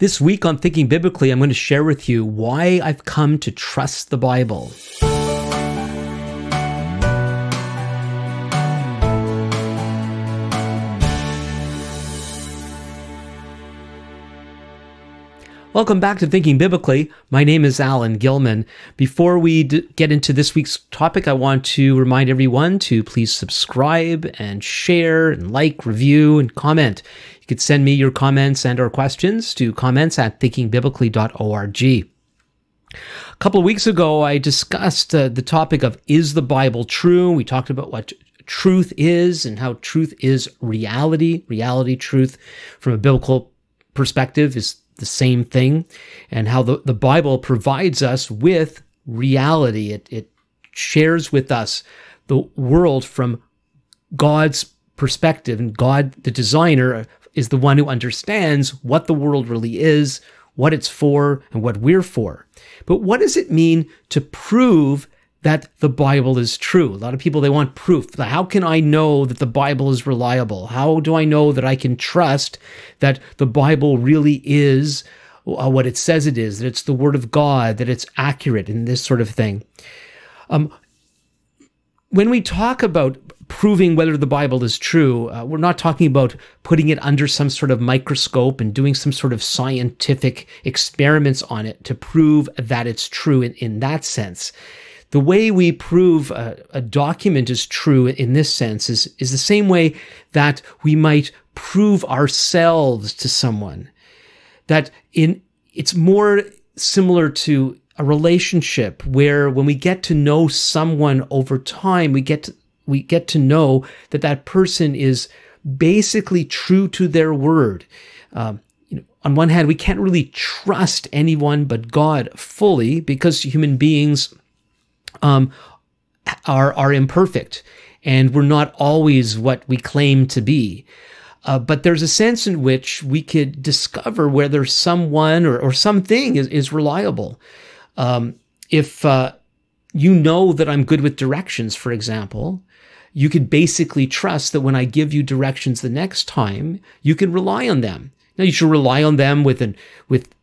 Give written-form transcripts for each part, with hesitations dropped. This week on Thinking Biblically, I'm going to share with you why I've come to trust the Bible. Welcome back to Thinking Biblically. My name is Alan Gilman. Before we get into this week's topic, I want to remind everyone to please subscribe and share and like, review, and comment. You could send me your comments and or questions to comments@thinkingBiblically.org. A couple of weeks ago, I discussed the topic of, is the Bible true? We talked about what truth is and how truth is reality. Reality, truth, from a biblical perspective, is the same thing, and how the Bible provides us with reality. It shares with us the world from God's perspective, and God, the designer, is the one who understands what the world really is, what it's for, and what we're for. But what does it mean to prove that the Bible is true? A lot of people, they want proof. How can I know that the Bible is reliable? How do I know that I can trust that the Bible really is what it says it is, that it's the Word of God, that it's accurate, and this sort of thing? When we talk about proving whether the Bible is true, we're not talking about putting it under some sort of microscope and doing some sort of scientific experiments on it to prove that it's true in that sense. The way we prove a document is true in this sense is the same way that we might prove ourselves to someone. That it's more similar to a relationship where when we get to know someone over time, we get to know that person is basically true to their word. On one hand, we can't really trust anyone but God fully, because human beings are imperfect, and we're not always what we claim to be. But there's a sense in which we could discover whether someone or something is reliable. If you know that I'm good with directions, for example, you could basically trust that when I give you directions the next time, you can rely on them. Now, you should rely on them with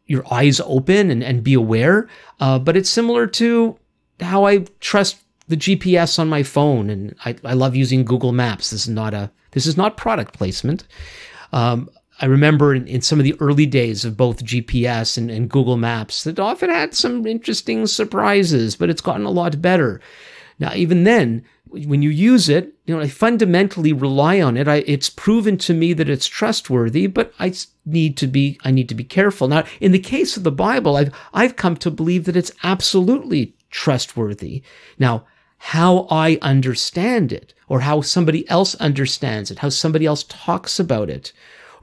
your eyes open and be aware, but it's similar to how I trust the GPS on my phone, and I love using Google Maps. This is not product placement. I remember in some of the early days of both GPS and Google Maps that often had some interesting surprises, but it's gotten a lot better. Now, even then, when you use it, I fundamentally rely on it. It's proven to me that it's trustworthy, but I need to be careful. Now, in the case of the Bible, I've come to believe that it's absolutely trustworthy. Now, how I understand it, or how somebody else understands it, how somebody else talks about it,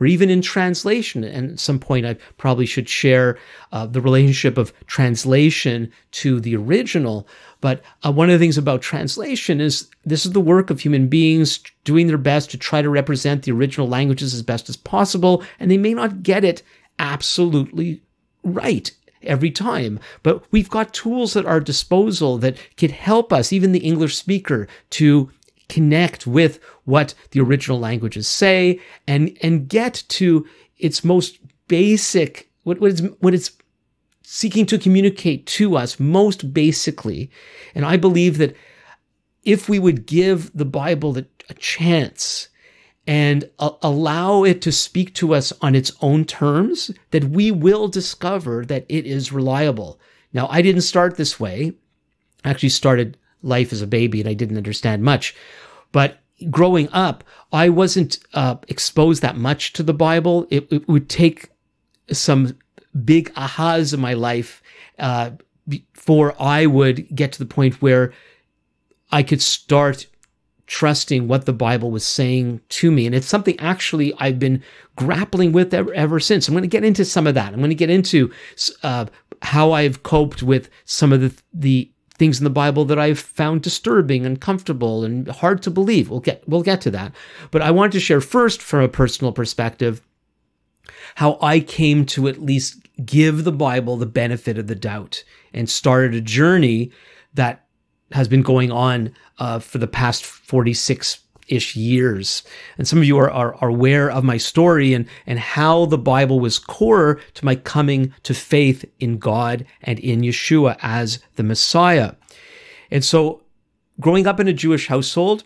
or even in translation. And at some point, I probably should share the relationship of translation to the original. But one of the things about translation is this is the work of human beings doing their best to try to represent the original languages as best as possible. And they may not get it absolutely right every time, but we've got tools at our disposal that could help us, even the English speaker, to connect with what the original languages say and get to its most basic, what it's seeking to communicate to us most basically. And I believe that if we would give the Bible a chance and allow it to speak to us on its own terms, that we will discover that it is reliable. Now, I didn't start this way. I actually started life as a baby, and I didn't understand much. But growing up, I wasn't exposed that much to the Bible. It would take some big ahas in my life before I would get to the point where I could start trusting what the Bible was saying to me. And it's something actually I've been grappling with ever since. I'm going to get into some of that. I'm going to get into how I've coped with some of the things in the Bible that I've found disturbing, uncomfortable, and hard to believe. We'll get to that. But I wanted to share first, from a personal perspective, how I came to at least give the Bible the benefit of the doubt and started a journey that has been going on for the past 46 ish years. And some of you are aware of my story and how the Bible was core to my coming to faith in God and in Yeshua as the Messiah. And so growing up in a Jewish household,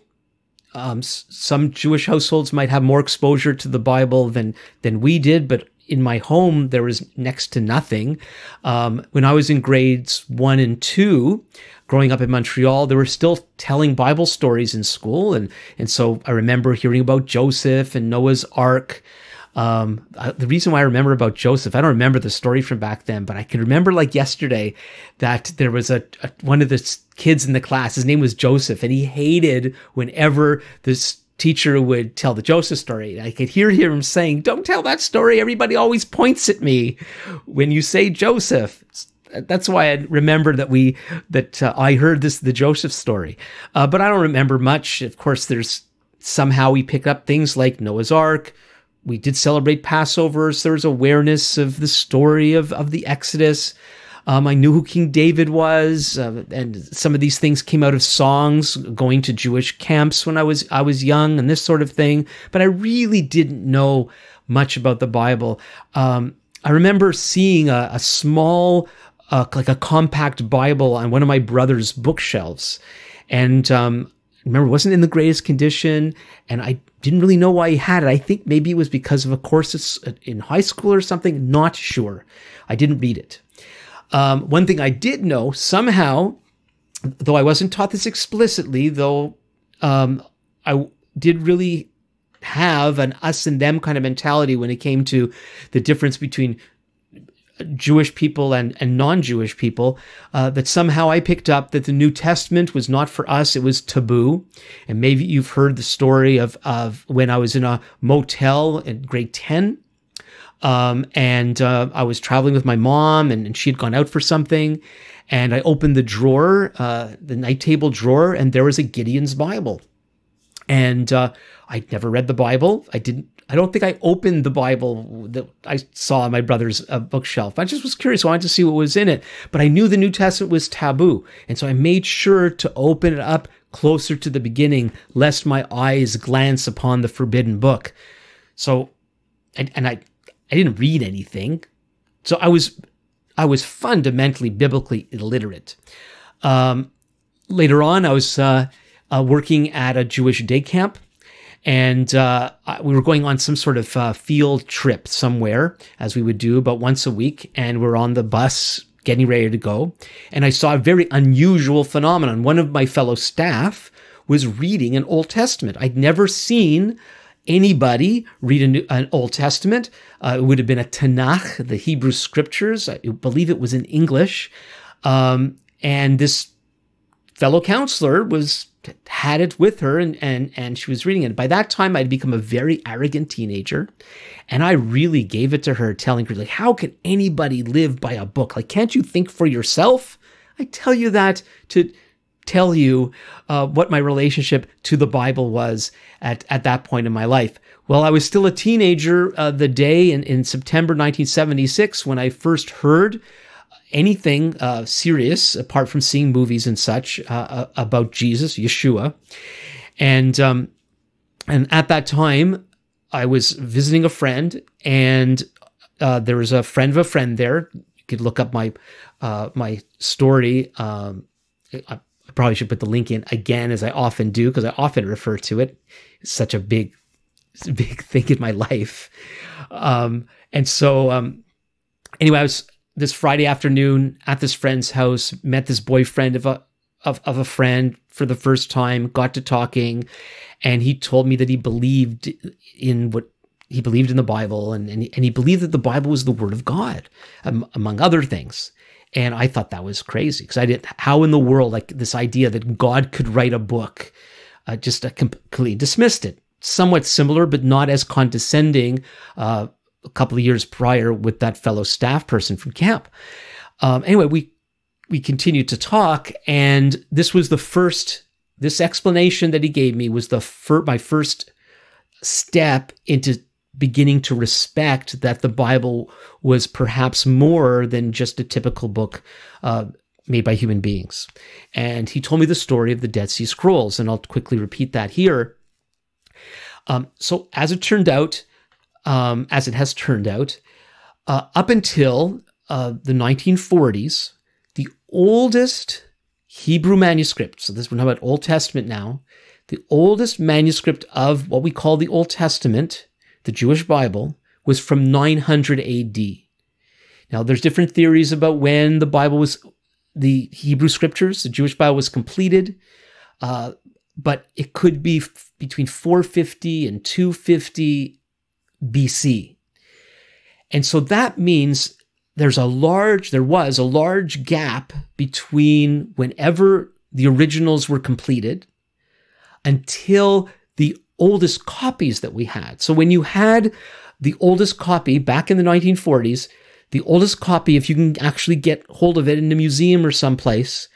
some Jewish households might have more exposure to the Bible than we did, but in my home, there was next to nothing. When I was in grades 1 and 2, growing up in Montreal, they were still telling Bible stories in school. And so I remember hearing about Joseph and Noah's Ark. The reason why I remember about Joseph, I don't remember the story from back then, but I can remember like yesterday that there was one of the kids in the class, his name was Joseph, and he hated whenever this teacher would tell the Joseph story. I could hear him saying, "Don't tell that story. Everybody always points at me when you say Joseph." That's why I remember that I heard the Joseph story. But I don't remember much. Of course, somehow we pick up things like Noah's Ark. We did celebrate Passover, so there was awareness of the story of the Exodus. I knew who King David was, and some of these things came out of songs, going to Jewish camps when I was young, and this sort of thing. But I really didn't know much about the Bible. I remember seeing a small, like a compact Bible on one of my brother's bookshelves, and remember, it wasn't in the greatest condition, and I didn't really know why he had it. I think maybe it was because of a course in high school or something. Not sure. I didn't read it. One thing I did know, somehow, though I wasn't taught this explicitly, though I did really have an us and them kind of mentality when it came to the difference between Jewish people and non-Jewish people, that somehow I picked up that the New Testament was not for us, it was taboo. And maybe you've heard the story of when I was in a motel in grade 10, I was traveling with my mom, and she had gone out for something, and I opened the drawer, the night table drawer, and there was a Gideon's Bible. And I'd never read the Bible. I don't think I opened the Bible that I saw on my brother's bookshelf. I just was curious. I wanted to see what was in it. But I knew the New Testament was taboo. And so I made sure to open it up closer to the beginning, lest my eyes glance upon the forbidden book. So, and I didn't read anything. So I was fundamentally biblically illiterate. Later on, I was working at a Jewish day camp. And we were going on some sort of field trip somewhere, as we would do about once a week. And we're on the bus getting ready to go. And I saw a very unusual phenomenon. One of my fellow staff was reading an Old Testament. I'd never seen anybody read an Old Testament. It would have been a Tanakh, the Hebrew scriptures. I believe it was in English. And this fellow counselor had it with her, and she was reading it. By that time, I'd become a very arrogant teenager, and I really gave it to her, telling her, like, how can anybody live by a book? Like, can't you think for yourself? I tell you that to tell you what my relationship to the Bible was at that point in my life. Well, I was still a teenager the day in September 1976 when I first heard anything serious, apart from seeing movies and such, about Jesus, Yeshua. And at that time, I was visiting a friend, and there was a friend of a friend there. You could look up my story. I probably should put the link in again, as I often do, because I often refer to it. It's such a big thing in my life. Anyway, I was this Friday afternoon at this friend's house, met this boyfriend of a friend for the first time, got to talking, and he told me that he believed in the Bible, and he believed that the Bible was the Word of God, among other things. And I thought that was crazy, because how in the world, like, this idea that God could write a book, just completely dismissed it. Somewhat similar, but not as condescending, a couple of years prior with that fellow staff person from camp. Anyway, we continued to talk, and this explanation that he gave me was my first step into beginning to respect that the Bible was perhaps more than just a typical book made by human beings. And he told me the story of the Dead Sea Scrolls, and I'll quickly repeat that here. So as it turned out, as it has turned out, up until the 1940s, the oldest Hebrew manuscript, so this we're talking about Old Testament now, the oldest manuscript of what we call the Old Testament, the Jewish Bible, was from 900 AD. Now, there's different theories about when the Bible was, the Hebrew scriptures, the Jewish Bible was completed, but it could be between 450 and 250 BC. And so that means there was a large gap between whenever the originals were completed until the oldest copies that we had. So when you had the oldest copy back in the 1940s, the oldest copy, if you can actually get hold of it in a museum or someplace,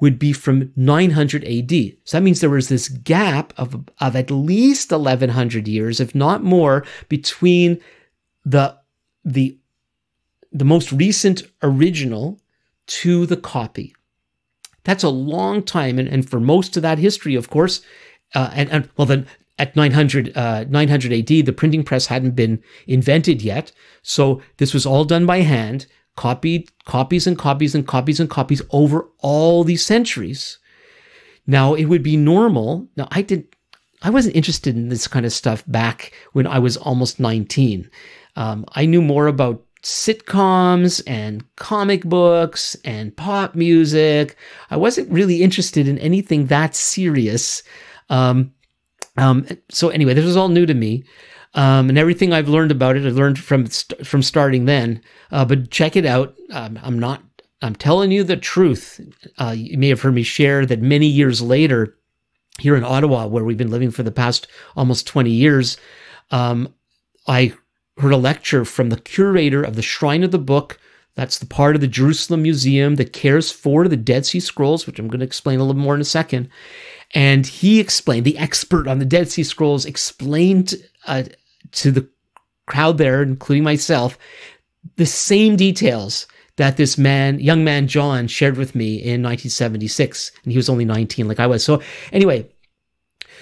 would be from 900 AD. So that means there was this gap of at least 1,100 years, if not more, between the most recent original to the copy. That's a long time, and for most of that history, of course, then at 900 AD, the printing press hadn't been invented yet, so this was all done by hand, copies over all these centuries. Now, it would be normal. Now, I wasn't interested in this kind of stuff back when I was almost 19. I knew more about sitcoms and comic books and pop music. I wasn't really interested in anything that serious. So anyway, this was all new to me, and everything I've learned about it, I learned from starting then. But check it out. I'm telling you the truth. You may have heard me share that many years later, here in Ottawa, where we've been living for the past almost 20 years, I heard a lecture from the curator of the Shrine of the Book. That's the part of the Jerusalem Museum that cares for the Dead Sea Scrolls, which I'm going to explain a little more in a second. And he explained, the expert on the Dead Sea Scrolls explained to the crowd there, including myself, the same details that this young man John, shared with me in 1976. And he was only 19 like I was. So anyway,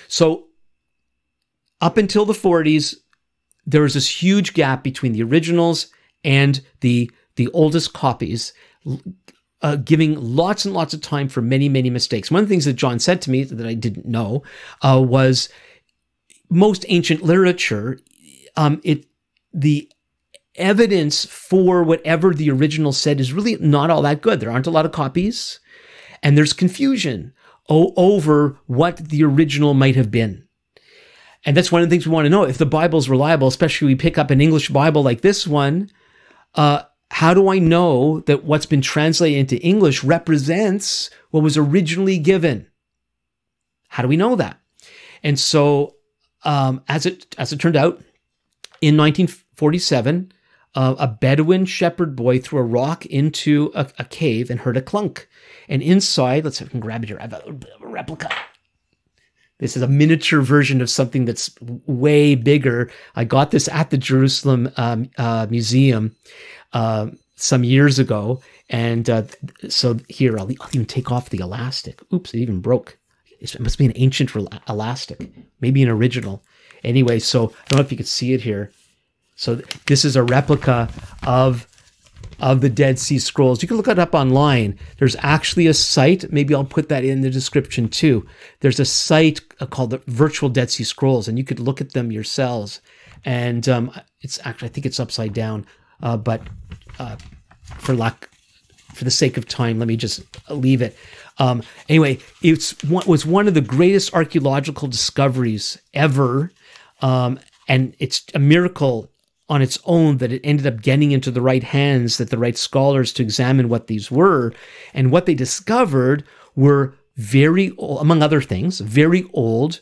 so up until the 40s, there was this huge gap between the originals and the oldest copies, giving lots and lots of time for many, many mistakes. One of the things that John said to me that I didn't know was most ancient literature, the evidence for whatever the original said is really not all that good. There aren't a lot of copies, and there's confusion over what the original might have been. And that's one of the things we want to know. If the Bible's reliable, especially we pick up an English Bible like this one, how do I know that what's been translated into English represents what was originally given? How do we know that? And so, as it turned out, in 1947, a Bedouin shepherd boy threw a rock into a cave and heard a clunk. And inside, let's see if I can grab it here. I have a replica. This is a miniature version of something that's way bigger. I got this at the Jerusalem Museum. Some years ago, and so here I'll even take off the elastic. Oops, it even broke. It must be an ancient elastic, maybe an original. Anyway, so I don't know if you can see it here. So this is a replica of the Dead Sea Scrolls. You can look it up online. There's actually a site, maybe I'll put that in the description too. There's a site called the Virtual Dead Sea Scrolls, and you could look at them yourselves. And it's actually, I think it's upside down. For the sake of time, let me just leave it. Anyway, it was one of the greatest archaeological discoveries ever, and it's a miracle on its own that it ended up getting into the right hands, that the right scholars to examine what these were. And what they discovered were very old, among other things, very old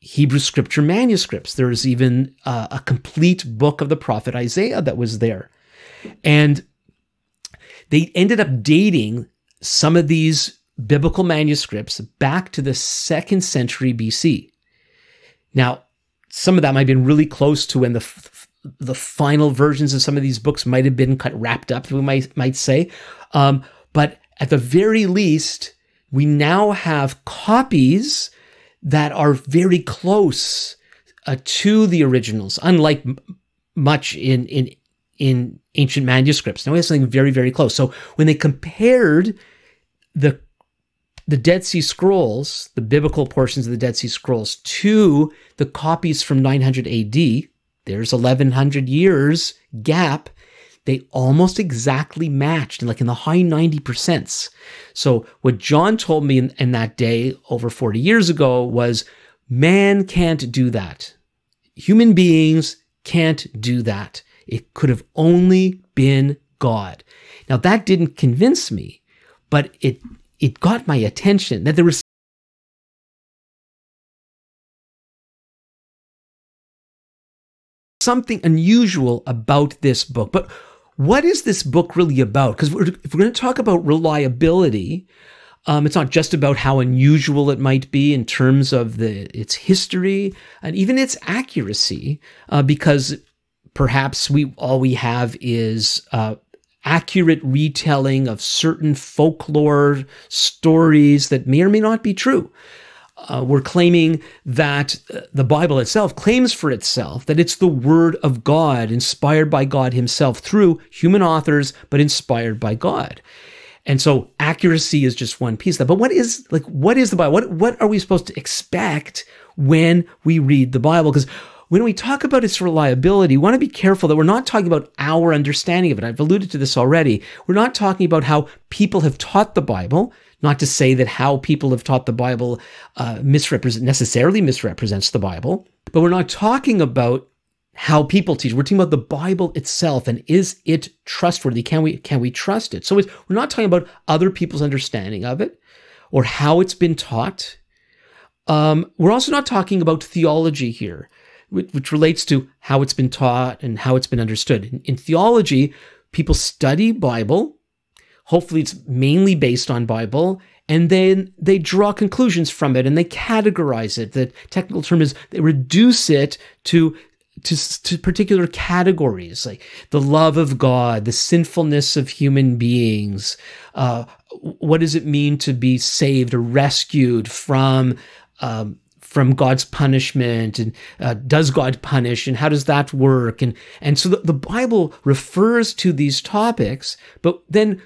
Hebrew scripture manuscripts. There is even a complete book of the prophet Isaiah that was there. And they ended up dating some of these biblical manuscripts back to the 2nd century BC. Now, some of that might have been really close to when the final versions of some of these books might have been wrapped up, we might say. But at the very least, we now have copies that are very close to the originals, unlike much in ancient manuscripts. Now we have something very, very close. So when they compared the Dead Sea Scrolls, the biblical portions of the Dead Sea Scrolls, to the copies from 900 AD, there's 1,100 years gap, they almost exactly matched, like in the high 90%. So what John told me in that day over 40 years ago was, man can't do that. Human beings can't do that. It could have only been God. Now, that didn't convince me, but it got my attention that there was something unusual about this book. But what is this book really about? Because if we're going to talk about reliability, it's not just about how unusual it might be in terms of its history and even its accuracy, because perhaps all we have is accurate retelling of certain folklore stories that may or may not be true. We're claiming that the Bible itself claims for itself that it's the Word of God, inspired by God Himself through human authors, but inspired by God. And so accuracy is just one piece of that. But what is the Bible? What are we supposed to expect when we read the Bible? Because when we talk about its reliability, we want to be careful that we're not talking about our understanding of it. I've alluded to this already. We're not talking about how people have taught the Bible, not to say that how people have taught the Bible necessarily misrepresents the Bible, but we're not talking about how people teach. We're talking about the Bible itself, and is it trustworthy? Can we trust it? So we're not talking about other people's understanding of it or how it's been taught. We're also not talking about theology here, which relates to how it's been taught and how it's been understood. In theology, people study Bible. Hopefully it's mainly based on Bible, and then they draw conclusions from it and they categorize it. The technical term is they reduce it to particular categories, like the love of God, the sinfulness of human beings. What does it mean to be saved or rescued from God's punishment, and does God punish, and how does that work? And so the Bible refers to these topics, but then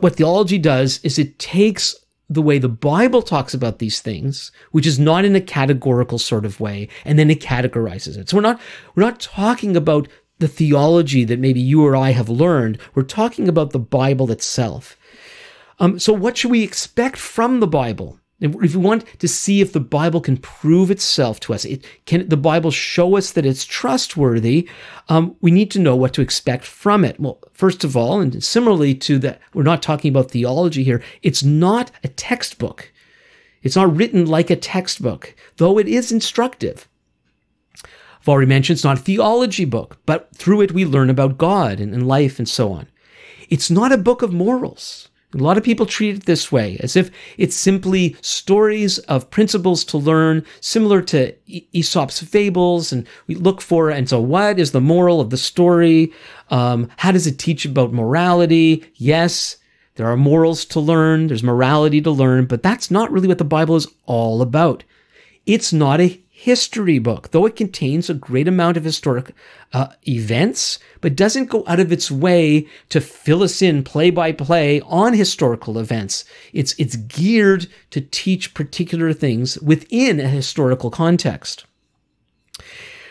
what theology does is it takes the way the Bible talks about these things, which is not in a categorical sort of way, and then it categorizes it. So we're not talking about the theology that maybe you or I have learned. We're talking about the Bible itself. So what should we expect from the Bible? If we want to see if the Bible can prove itself to us, can the Bible show us that it's trustworthy? We need to know what to expect from it. Well, first of all, and similarly to that, we're not talking about theology here. It's not a textbook. It's not written like a textbook, though it is instructive. I've already mentioned it's not a theology book, but through it we learn about God and life and so on. It's not a book of morals. A lot of people treat it this way, as if it's simply stories of principles to learn, similar to Aesop's fables, and we look for, and so what is the moral of the story? How does it teach about morality? Yes, there are morals to learn, there's morality to learn, but that's not really what the Bible is all about. It's not a history book, though it contains a great amount of historic events, but doesn't go out of its way to fill us in play by play on historical events. It's geared to teach particular things within a historical context.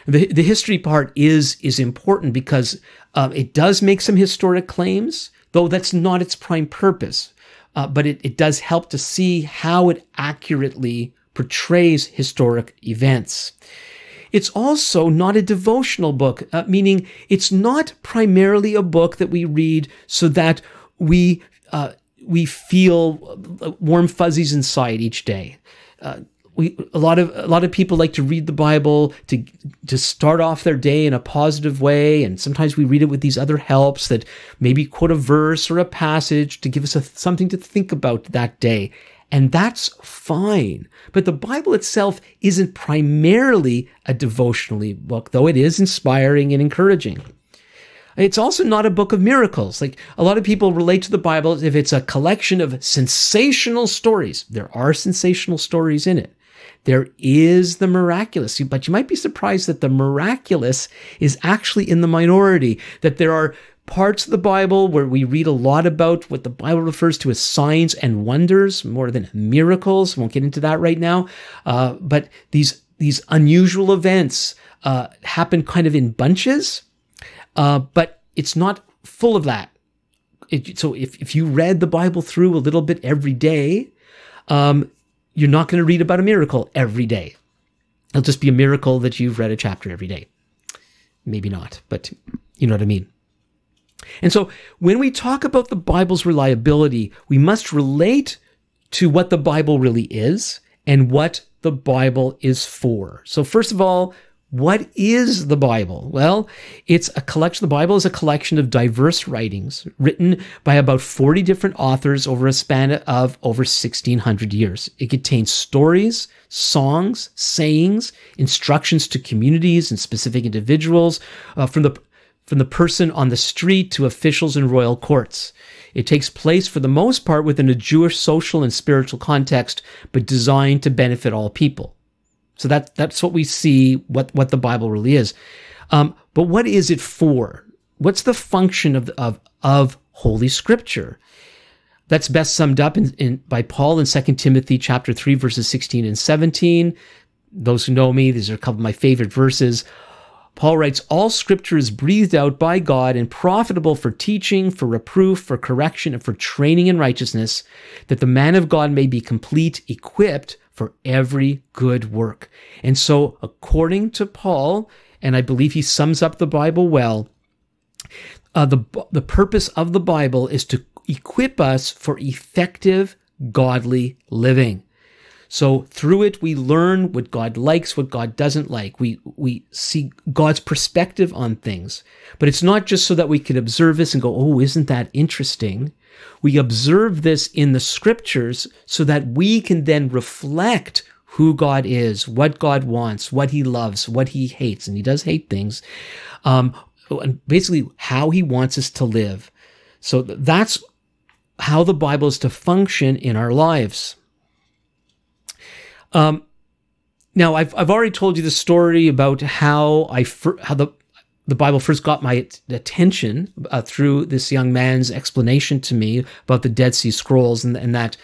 The history part is important because it does make some historic claims, though that's not its prime purpose, but it does help to see how it accurately portrays historic events. It's also not a devotional book, meaning it's not primarily a book that we read so that we feel warm fuzzies inside each day. A lot of people like to read the Bible to start off their day in a positive way, and sometimes we read it with these other helps that maybe quote a verse or a passage to give us something to think about that day. And that's fine. But the Bible itself isn't primarily a devotional book, though it is inspiring and encouraging. It's also not a book of miracles. Like, a lot of people relate to the Bible as if it's a collection of sensational stories. There are sensational stories in it. There is the miraculous, but you might be surprised that the miraculous is actually in the minority, that there are parts of the Bible where we read a lot about what the Bible refers to as signs and wonders, more than miracles. I won't get into that right now. But these unusual events happen kind of in bunches, but it's not full of that. So if you read the Bible through a little bit every day, you're not going to read about a miracle every day. It'll just be a miracle that you've read a chapter every day. Maybe not, but you know what I mean. And so when we talk about the Bible's reliability, we must relate to what the Bible really is and what the Bible is for. So first of all, what is the Bible? Well, it's a collection. The Bible is a collection of diverse writings written by about 40 different authors over a span of over 1,600 years. It contains stories, songs, sayings, instructions to communities and specific individuals, from the person on the street to officials in royal courts. It takes place, for the most part, within a Jewish social and spiritual context, but designed to benefit all people. So that's what we see, what the Bible really is. But what is it for? What's the function of Holy Scripture? That's best summed up by Paul in 2 Timothy chapter 3, verses 16 and 17. Those who know me, these are a couple of my favorite verses. Paul writes, "All Scripture is breathed out by God and profitable for teaching, for reproof, for correction, and for training in righteousness, that the man of God may be complete, equipped for every good work." And so, according to Paul, and I believe he sums up the Bible well, the purpose of the Bible is to equip us for effective, godly living. So through it, we learn what God likes, what God doesn't like. We see God's perspective on things. But it's not just so that we can observe this and go, oh, isn't that interesting? We observe this in the Scriptures so that we can then reflect who God is, what God wants, what He loves, what He hates. And He does hate things. And basically how He wants us to live. So that's how the Bible is to function in our lives. Now, I've already told you the story about how the Bible first got my attention through this young man's explanation to me about the Dead Sea Scrolls and that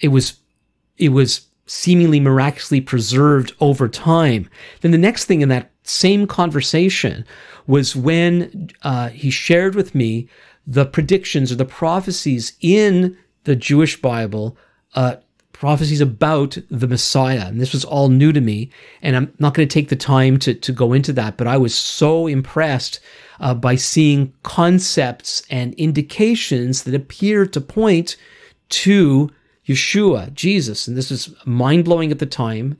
it was seemingly miraculously preserved over time. Then the next thing in that same conversation was when he shared with me the predictions or the prophecies in the Jewish Bible, prophecies about the Messiah. And this was all new to me, and I'm not going to take the time to go into that, but I was so impressed by seeing concepts and indications that appear to point to Yeshua, Jesus. And this was mind-blowing at the time,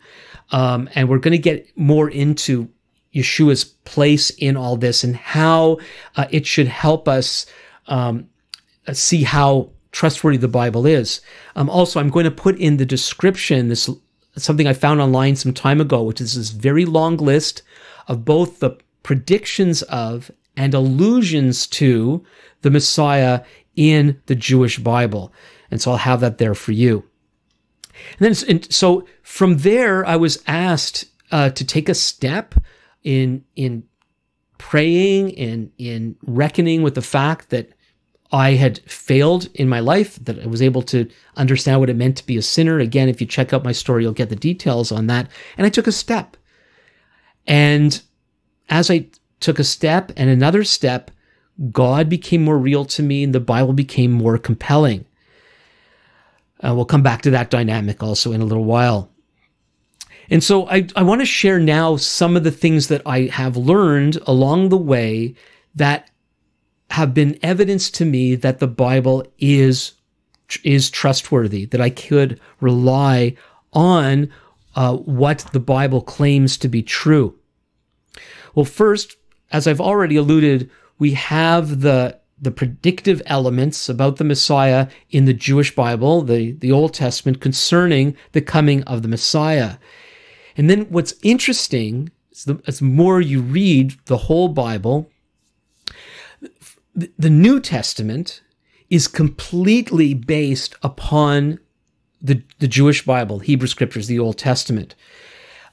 and we're going to get more into Yeshua's place in all this and how it should help us see how trustworthy the Bible is. Also, I'm going to put in the description this something I found online some time ago, which is this very long list of both the predictions of and allusions to the Messiah in the Jewish Bible. And so I'll have that there for you. And then, so from there, I was asked to take a step in praying and in reckoning with the fact that I had failed in my life, that I was able to understand what it meant to be a sinner. Again, if you check out my story, you'll get the details on that. And I took a step. And as I took a step and another step, God became more real to me and the Bible became more compelling. We'll come back to that dynamic also in a little while. And so I want to share now some of the things that I have learned along the way that have been evidence to me that the Bible is trustworthy, that I could rely on what the Bible claims to be true. Well, first, as I've already alluded, we have the predictive elements about the Messiah in the Jewish Bible, the Old Testament, concerning the coming of the Messiah. And then what's interesting is as more you read the whole Bible, the New Testament is completely based upon the Jewish Bible, Hebrew Scriptures, the Old Testament.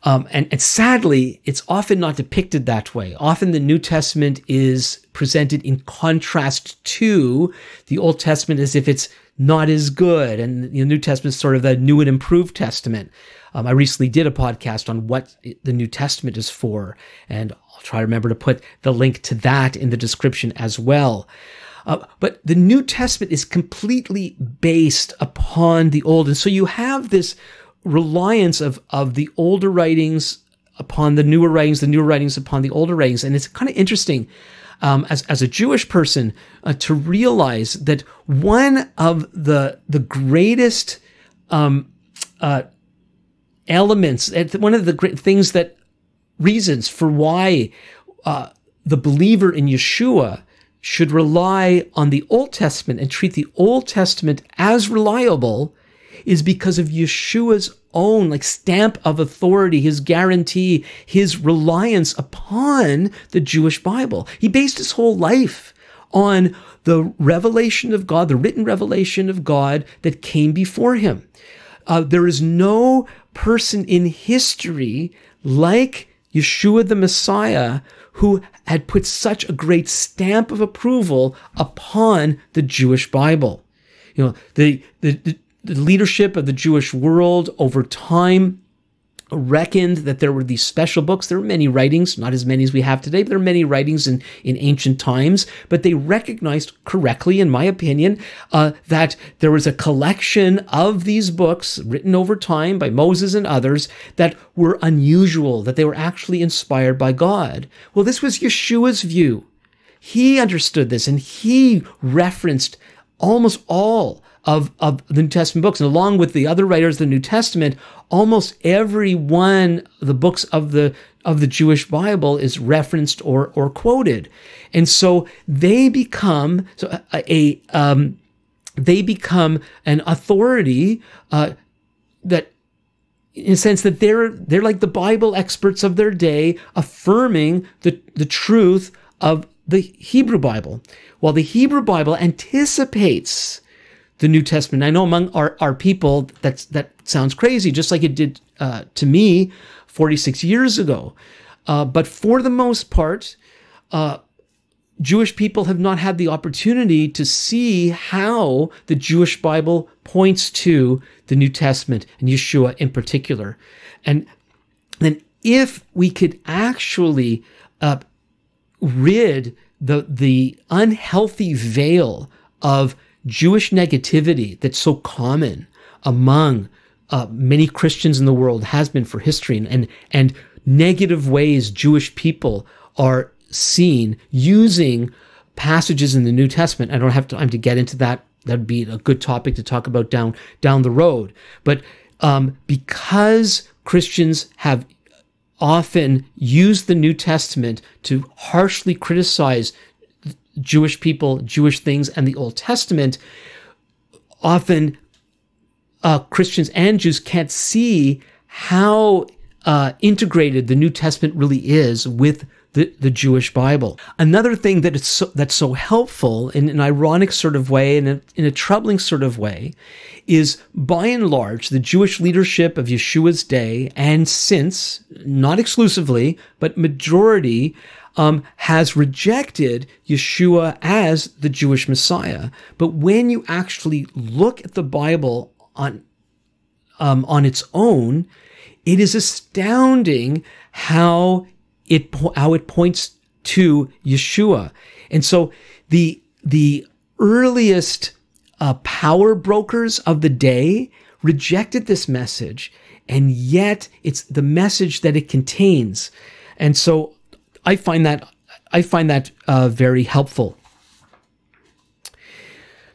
And sadly, it's often not depicted that way. Often the New Testament is presented in contrast to the Old Testament as if it's not as good. And the New Testament is sort of the new and improved Testament. I recently did a podcast on what the New Testament is for, and I'll try to remember to put the link to that in the description as well. But the New Testament is completely based upon the Old. And so you have this reliance of the older writings upon the newer writings upon the older writings. And it's kind of interesting as a Jewish person to realize that one of the greatest elements, one of the great things that reasons for why the believer in Yeshua should rely on the Old Testament and treat the Old Testament as reliable is because of Yeshua's own stamp of authority, his guarantee, his reliance upon the Jewish Bible. He based his whole life on the revelation of God, the written revelation of God that came before him. There is no person in history like Yeshua the Messiah who had put such a great stamp of approval upon the Jewish Bible. You know, the leadership of the Jewish world over time reckoned that there were these special books. There were many writings, not as many as we have today, but there were many writings in ancient times. But they recognized correctly, in my opinion, that there was a collection of these books written over time by Moses and others that were unusual, that they were actually inspired by God. Well, this was Yeshua's view. He understood this, and he referenced almost all of the New Testament books. And along with the other writers of the New Testament, almost every one of the books of the Jewish Bible is referenced or quoted. And so they become an authority that, in a sense, that they're like the Bible experts of their day, affirming the truth of the Hebrew Bible. While the Hebrew Bible anticipates the New Testament. I know among our people, that sounds crazy, just like it did to me 46 years ago. But for the most part, Jewish people have not had the opportunity to see how the Jewish Bible points to the New Testament, and Yeshua in particular. And then if we could actually rid the unhealthy veil of Jewish negativity that's so common among many Christians in the world, has been for history, and negative ways Jewish people are seen using passages in the New Testament. I don't have time to get into that. That'd be a good topic to talk about down the road. But because Christians have often used the New Testament to harshly criticize Jewish people, Jewish things, and the Old Testament, often Christians and Jews can't see how integrated the New Testament really is with the Jewish Bible. Another thing that's so helpful in an ironic sort of way, and in a troubling sort of way, is by and large the Jewish leadership of Yeshua's day and since, not exclusively, but majority, has rejected Yeshua as the Jewish Messiah. But when you actually look at the Bible on its own, it is astounding how it points to Yeshua. And so the earliest power brokers of the day rejected this message, and yet it's the message that it contains. And so I find that very helpful.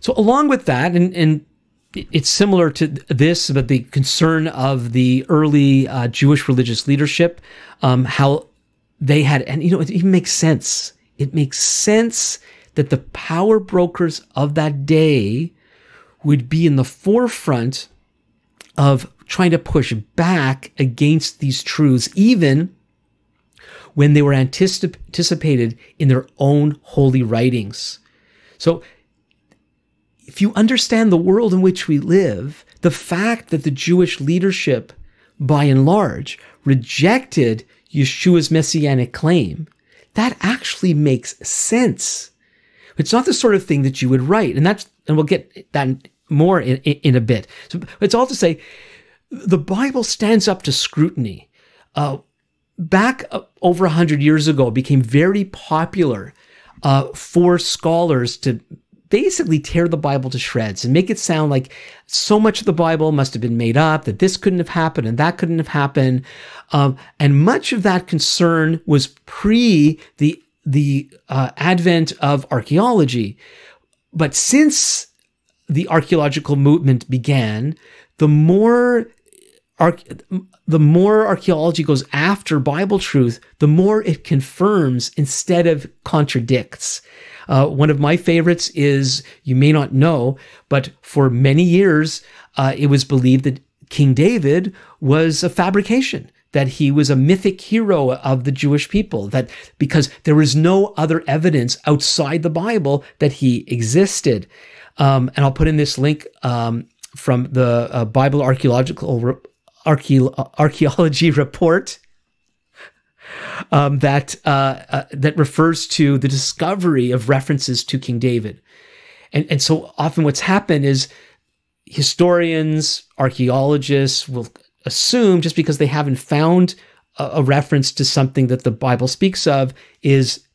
So along with that, and it's similar to this, but the concern of the early Jewish religious leadership, how they had, and it even makes sense. It makes sense that the power brokers of that day would be in the forefront of trying to push back against these truths, even when they were anticipated in their own holy writings. So if you understand the world in which we live, the fact that the Jewish leadership, by and large, rejected Yeshua's messianic claim, that actually makes sense. It's not the sort of thing that you would write, and we'll get that more in a bit. So it's all to say, the Bible stands up to scrutiny. Back over 100 years ago, it became very popular for scholars to basically tear the Bible to shreds and make it sound like so much of the Bible must have been made up, that this couldn't have happened and that couldn't have happened. And much of that concern was pre the advent of archaeology. But since the archaeological movement began, the more archaeology goes after Bible truth, the more it confirms instead of contradicts. One of my favorites is, you may not know, but for many years, it was believed that King David was a fabrication, that he was a mythic hero of the Jewish people, that because there was no other evidence outside the Bible that he existed. And I'll put in this link from the Bible Archaeology Report that refers to the discovery of references to King David. And so often what's happened is historians, archaeologists will assume, just because they haven't found a reference to something that the Bible speaks of, is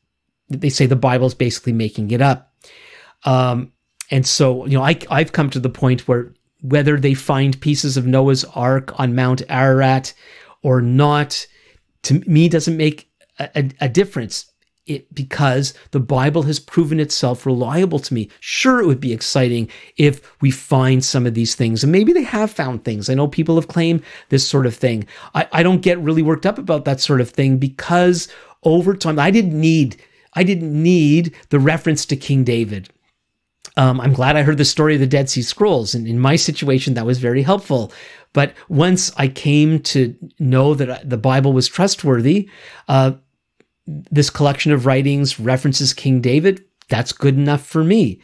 they say the Bible's basically making it up. And so, you know, I've come to the point where whether they find pieces of Noah's Ark on Mount Ararat or not, to me doesn't make a difference, because the Bible has proven itself reliable to me. Sure, it would be exciting if we find some of these things, and maybe they have found things. I know people have claimed this sort of thing. I don't get really worked up about that sort of thing, because over time, I didn't need the reference to King David. I'm glad I heard the story of the Dead Sea Scrolls, and in my situation, that was very helpful. But once I came to know that the Bible was trustworthy, this collection of writings references King David, that's good enough for me.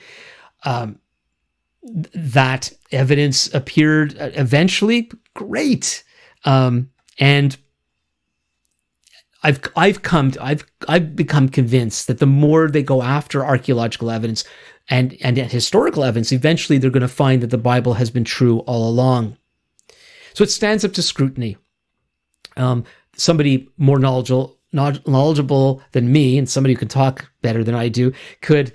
That evidence appeared eventually, great. And I've become convinced that the more they go after archaeological evidence and historical evidence, eventually they're going to find that the Bible has been true all along. So it stands up to scrutiny. Somebody more knowledgeable than me, and somebody who can talk better than I do, could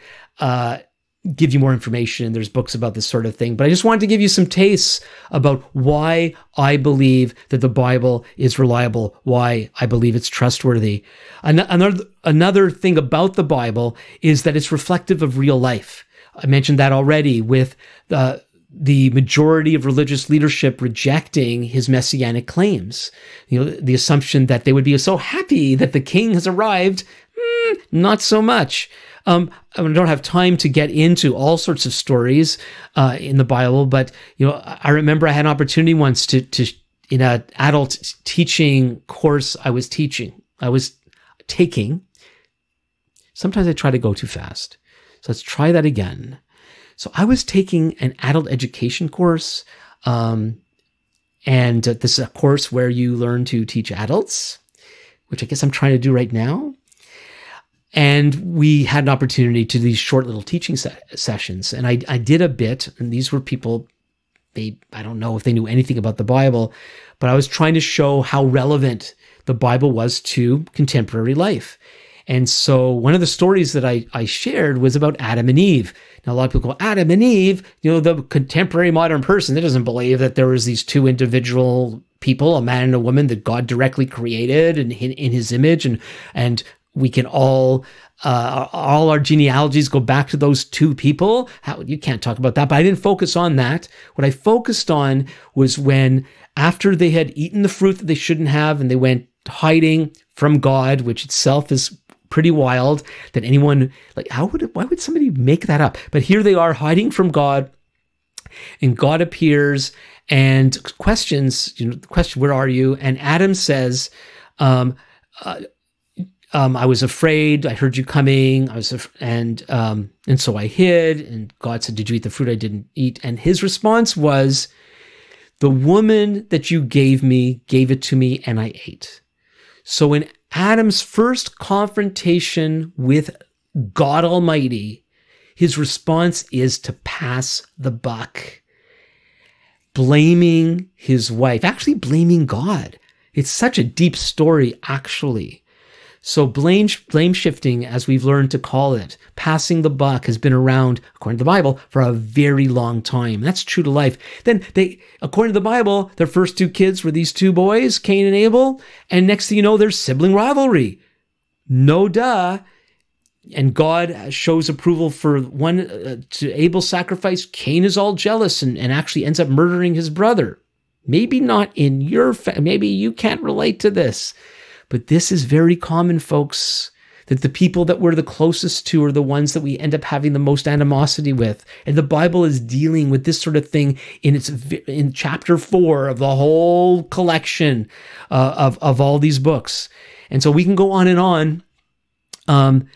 give you more information. There's books about this sort of thing, but I just wanted to give you some tastes about why I believe that the Bible is reliable, why I believe it's trustworthy. Another thing about the Bible is that it's reflective of real life. I mentioned that already with the majority of religious leadership rejecting his messianic claims. You know, the assumption that they would be so happy that the king has arrived, not so much. I don't have time to get into all sorts of stories in the Bible, but you know, I remember I had an opportunity once to in an adult teaching course I was taking. Sometimes I try to go too fast, so let's try that again. So I was taking an adult education course, and this is a course where you learn to teach adults, which I guess I'm trying to do right now. And we had an opportunity to these short little teaching sessions. And I did a bit, and these were people, I don't know if they knew anything about the Bible, but I was trying to show how relevant the Bible was to contemporary life. And so one of the stories that I shared was about Adam and Eve. Now, a lot of people go, Adam and Eve, you know, the contemporary modern person that doesn't believe that there was these two individual people, a man and a woman that God directly created and in his image, and we can all our genealogies go back to those two people. You can't talk about that, but I didn't focus on that. What I focused on was when, after they had eaten the fruit that they shouldn't have, and they went hiding from God, which itself is pretty wild, that anyone, like, why would somebody make that up? But here they are hiding from God, and God appears and questions, you know, the question, where are you? And Adam says, I was afraid. I heard you coming. And so I hid. And God said, "Did you eat the fruit I didn't eat?" And his response was, "The woman that you gave me gave it to me, and I ate." So in Adam's first confrontation with God Almighty, his response is to pass the buck, blaming his wife, actually blaming God. It's such a deep story, actually. So blame shifting, as we've learned to call it, passing the buck, has been around, according to the Bible, for a very long time. That's true to life. Then they, according to the Bible, their first two kids were these two boys, Cain and Abel, and next thing you know, there's sibling rivalry. No duh. And God shows approval for one to Abel's sacrifice. Cain is all jealous and actually ends up murdering his brother. Maybe not in your family. Maybe you can't relate to this. But this is very common, folks, that the people that we're the closest to are the ones that we end up having the most animosity with. And the Bible is dealing with this sort of thing in chapter 4 of the whole collection of all these books. And so we can go on and on.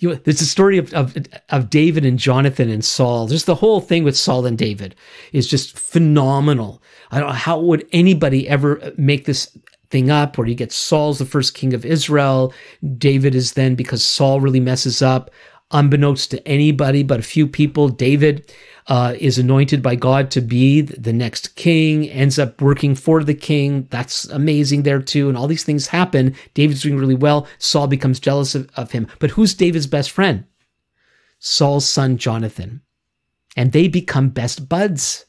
There's the story of David and Jonathan and Saul. Just the whole thing with Saul and David is just phenomenal. I don't know how would anybody ever make this thing up, where you get Saul's the first king of Israel. David is then, because Saul really messes up, unbeknownst to anybody but a few people, David is anointed by God to be the next king, ends up working for the king. That's amazing there too. And all these things happen. David's doing really well. Saul becomes jealous of him. But who's David's best friend? Saul's son, Jonathan. And they become best buds.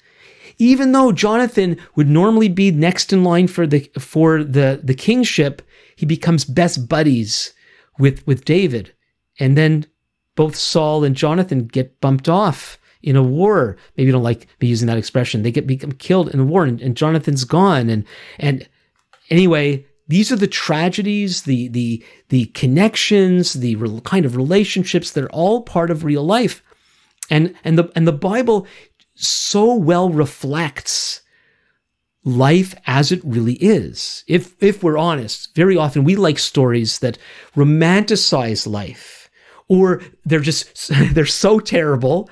Even though Jonathan would normally be next in line for the kingship, he becomes best buddies with David. And then both Saul and Jonathan get bumped off in a war. Maybe you don't like me using that expression. They become killed in a war, and Jonathan's gone. And anyway, these are the tragedies, the connections, the kind of relationships. They're all part of real life, and the Bible so well reflects life as it really is. If we're honest, very often we like stories that romanticize life, or they're so terrible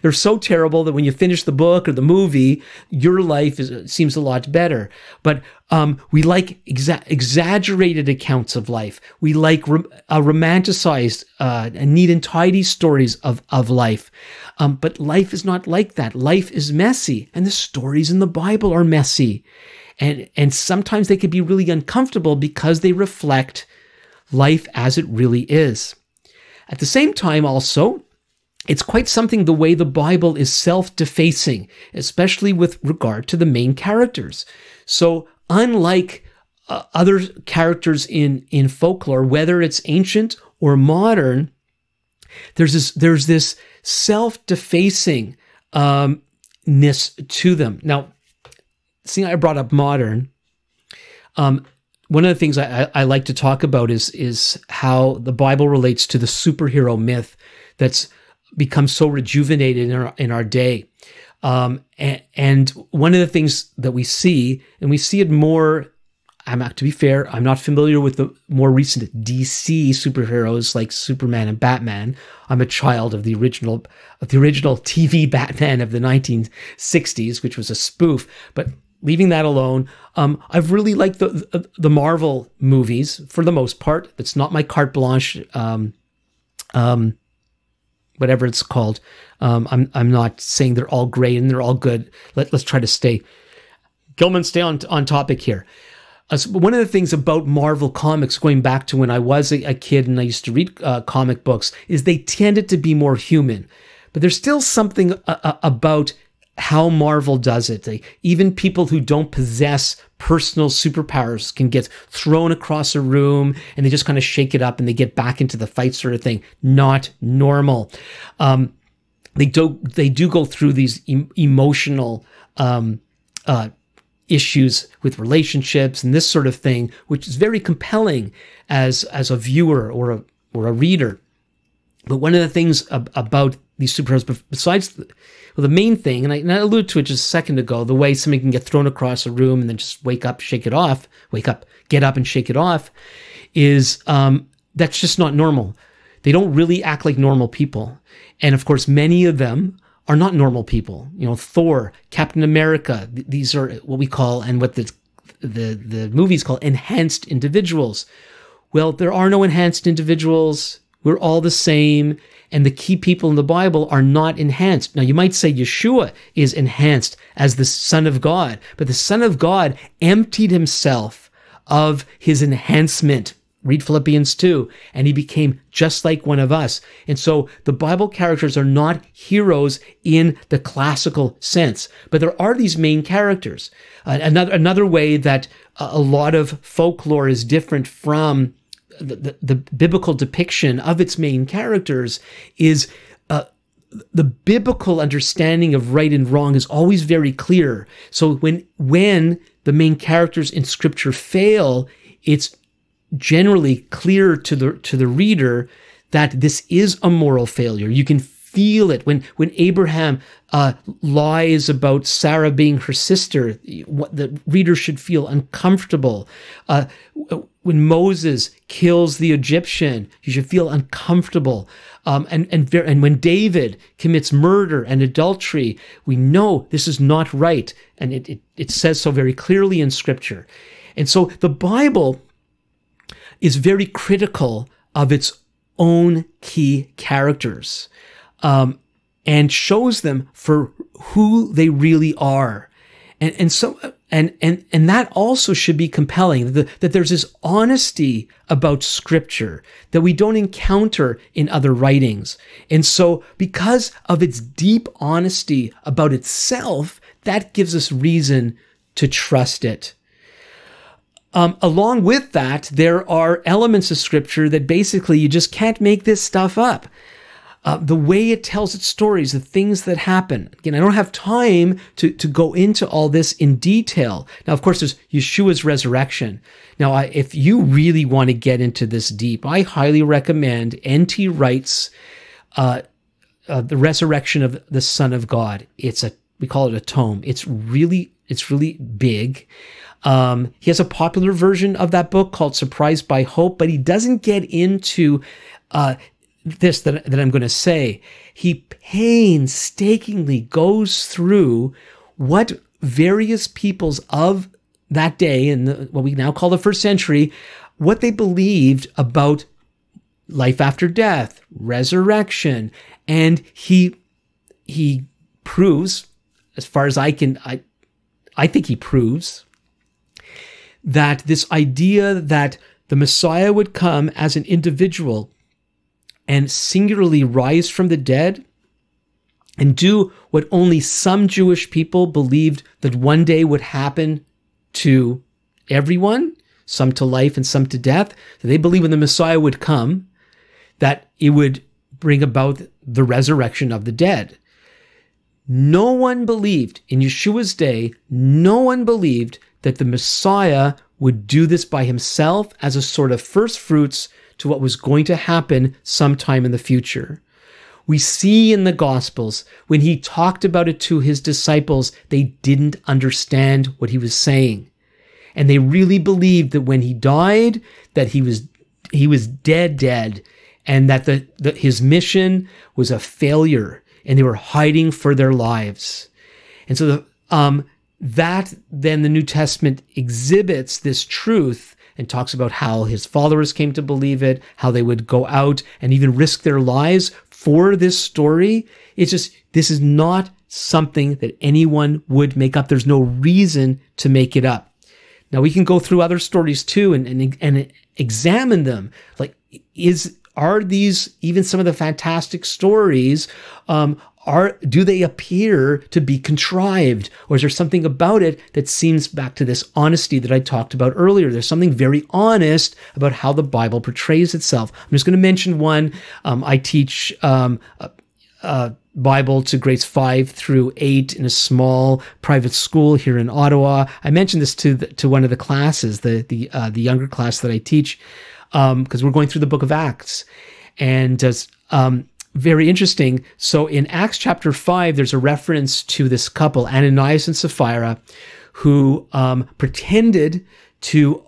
that when you finish the book or the movie, your life seems a lot better. But we like exaggerated accounts of life. We like romanticized, neat and tidy stories of life. But life is not like that. Life is messy, and the stories in the Bible are messy. And sometimes they can be really uncomfortable because they reflect life as it really is. At the same time, also, it's quite something the way the Bible is self-defacing, especially with regard to the main characters. So unlike other characters in folklore, whether it's ancient or modern, there's this self-defacingness to them. Now, seeing I brought up modern, one of the things I like to talk about is how the Bible relates to the superhero myth that's become so rejuvenated in our day. And one of the things that we see, and we see it more, I'm not familiar with the more recent DC superheroes like Superman and Batman. I'm a child of the original TV Batman of the 1960s, which was a spoof. But leaving that alone, I've really liked the Marvel movies for the most part. That's not my carte blanche. Whatever it's called. I'm not saying they're all great and they're all good. Let's try to stay on topic here. So one of the things about Marvel Comics, going back to when I was a kid and I used to read comic books, is they tended to be more human. But there's still something about how Marvel does it. Even people who don't possess personal superpowers can get thrown across a room and they just kind of shake it up and they get back into the fight sort of thing. Not normal. They do go through these emotional issues with relationships and this sort of thing, which is very compelling as a viewer or a reader. But one of the things about these superheroes, besides the main thing, and I alluded to it just a second ago, the way somebody can get thrown across a room and then just wake up, shake it off, get up and shake it off, is that's just not normal. They don't really act like normal people. And of course, many of them are not normal people. You know, Thor, Captain America, these are what we call, and what the movies call, enhanced individuals. Well, there are no enhanced individuals. We're all the same. And the key people in the Bible are not enhanced. Now, you might say Yeshua is enhanced as the Son of God, but the Son of God emptied himself of his enhancement. Read Philippians 2, and he became just like one of us. And so the Bible characters are not heroes in the classical sense, but there are these main characters. Another way that a lot of folklore is different from the biblical depiction of its main characters is the biblical understanding of right and wrong is always very clear. So when the main characters in Scripture fail, it's generally clear to the reader that this is a moral failure. You can feel it when Abraham lies about Sarah being her sister. What the reader should feel uncomfortable. When Moses kills the Egyptian, you should feel uncomfortable. And when David commits murder and adultery, we know this is not right, and it says so very clearly in Scripture. And so the Bible is very critical of its own key characters, and shows them for who they really are. And that also should be compelling, that there's this honesty about Scripture that we don't encounter in other writings. And so because of its deep honesty about itself, that gives us reason to trust it. Along with that, there are elements of Scripture that basically you just can't make this stuff up. The way it tells its stories, the things that happen. Again, I don't have time to go into all this in detail. Now, of course, there's Yeshua's resurrection. Now, if you really want to get into this deep, I highly recommend N.T. Wright's The Resurrection of the Son of God. We call it a tome. It's really big. He has a popular version of that book called Surprised by Hope, but he doesn't get into this that I'm going to say. He painstakingly goes through what various peoples of that day, in what we now call the first century, what they believed about life after death, resurrection, and he proves, as far as I think he proves, that this idea that the Messiah would come as an individual and singularly rise from the dead and do what only some Jewish people believed that one day would happen to everyone, some to life and some to death. So they believed when the Messiah would come, that it would bring about the resurrection of the dead. No one believed in Yeshua's day, no one believed that the Messiah would do this by himself as a sort of first fruits to what was going to happen sometime in the future. We see in the Gospels, when he talked about it to his disciples, they didn't understand what he was saying. And they really believed that when he died, that he was dead, and that his mission was a failure, and they were hiding for their lives. And so that then the New Testament exhibits this truth and talks about how his followers came to believe it, how they would go out and even risk their lives for this story. It's just, this is not something that anyone would make up. There's no reason to make it up. Now, we can go through other stories too and examine them. Like, are these, even some of the fantastic stories, do they appear to be contrived? Or is there something about it that seems back to this honesty that I talked about earlier? There's something very honest about how the Bible portrays itself. I'm just going to mention one. I teach Bible to grades 5 through 8 in a small private school here in Ottawa. I mentioned this to one of the classes, the younger class that I teach, because we're going through the book of Acts. And very interesting. So in Acts chapter 5, there's a reference to this couple, Ananias and Sapphira, who pretended to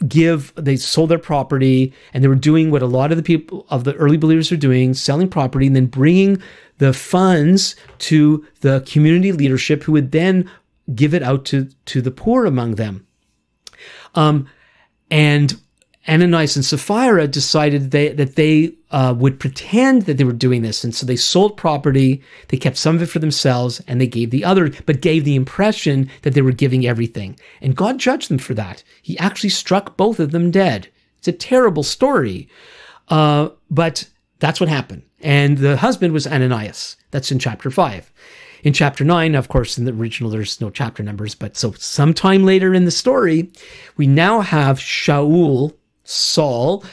they sold their property, and they were doing what a lot of the people of the early believers are doing, selling property and then bringing the funds to the community leadership, who would then give it out to the poor among them. And Ananias and Sapphira decided that they would pretend that they were doing this. And so they sold property, they kept some of it for themselves, and they gave the other, but gave the impression that they were giving everything. And God judged them for that. He actually struck both of them dead. It's a terrible story. But that's what happened. And the husband was Ananias. That's in chapter 5. In chapter 9, of course, in the original, there's no chapter numbers, but so sometime later in the story, we now have Shaul, Saul,